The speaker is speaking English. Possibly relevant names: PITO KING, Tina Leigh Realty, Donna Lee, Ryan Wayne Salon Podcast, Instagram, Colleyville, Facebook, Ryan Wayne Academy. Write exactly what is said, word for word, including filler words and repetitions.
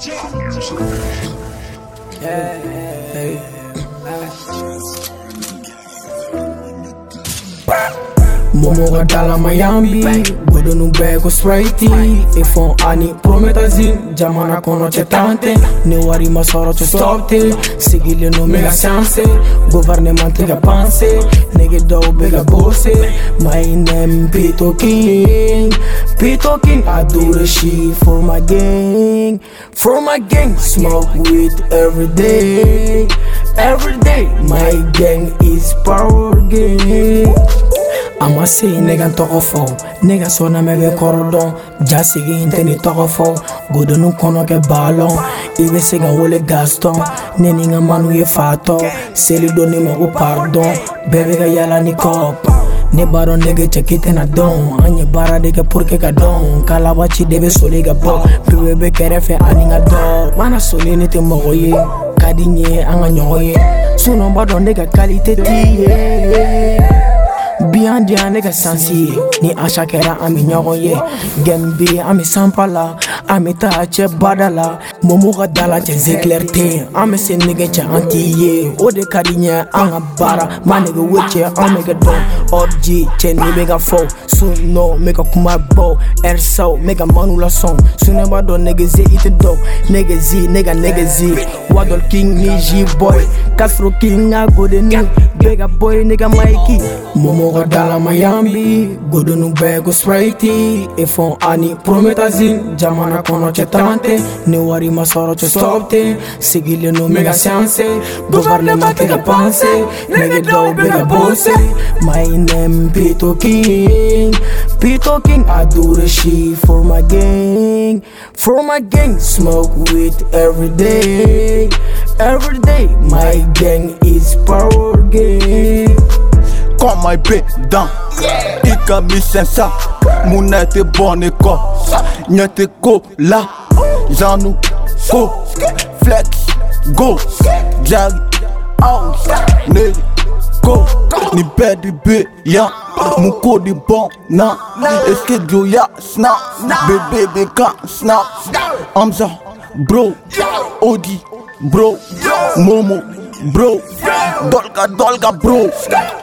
Yeah, hey. Momora dala mayambi, godo nube go sprite. Ifon ani prometazin, jamana kono chetante. Ne wari masoro to stopte, sigile no mega chance. Government ga panse, nege do bega bosse. My name Pito King, Pito King. I do the shit for my gang, for my gang. Smoke weed every day, every day. My gang is power gang. I'ma say nigga talk for, nigga so na mega cordon. Just again ten talk for, go to no kono ke ballon. Even singa wole Gaston, neninga manu ye fato. Seli doni ma o pardon, baby ga yala ni cop. Ne baron nigga chekite na don, anye bara deke purke ka don. Kalawachi debe soli ga bo, bebe kerefe aninga dog. Mana soli ni te moye, kadinye anga nyoye. Suno baron nigga kalite tiye. Bien dia nigga sensi, ni ashakera ami nyoye. Gembi ami sampala, ami ta che badala. Momura dala che zeklerté, ami se nigga che antiye. Ode kadinya anga bara, ma nigga weche omega don. Orji che ni mega fo, suno mega kuma bo. Erso mega manu la son, suno bado nigga ze ite do. Nigga zi, nigga nigga zi, Wadol King ni G boy, Castro King na gode ni. Bega boy nigga Mikey. Momora dala mayambi, godo nube go sprite. Ifon ani prometazin, jamana kono chetante. Ne wari masoro che stopte, sigile no mega chance. Government ga panse, nigga do bega bosse. My name Pito King, Pito King. I do the shit for my gang, for my gang. Smoke weed every day, every day. My gang is power gang. Call my bed down, yeah. Ika mi sensa, muna te bonne ko, nye te ko la, janu ko, flex go, jag out, ne go, ni bed di be ya, muko di bon na, eske jo ya snap, bebe be ka snap, Amza bro, Odi bro, Momo bro, Dolga Dolga bro.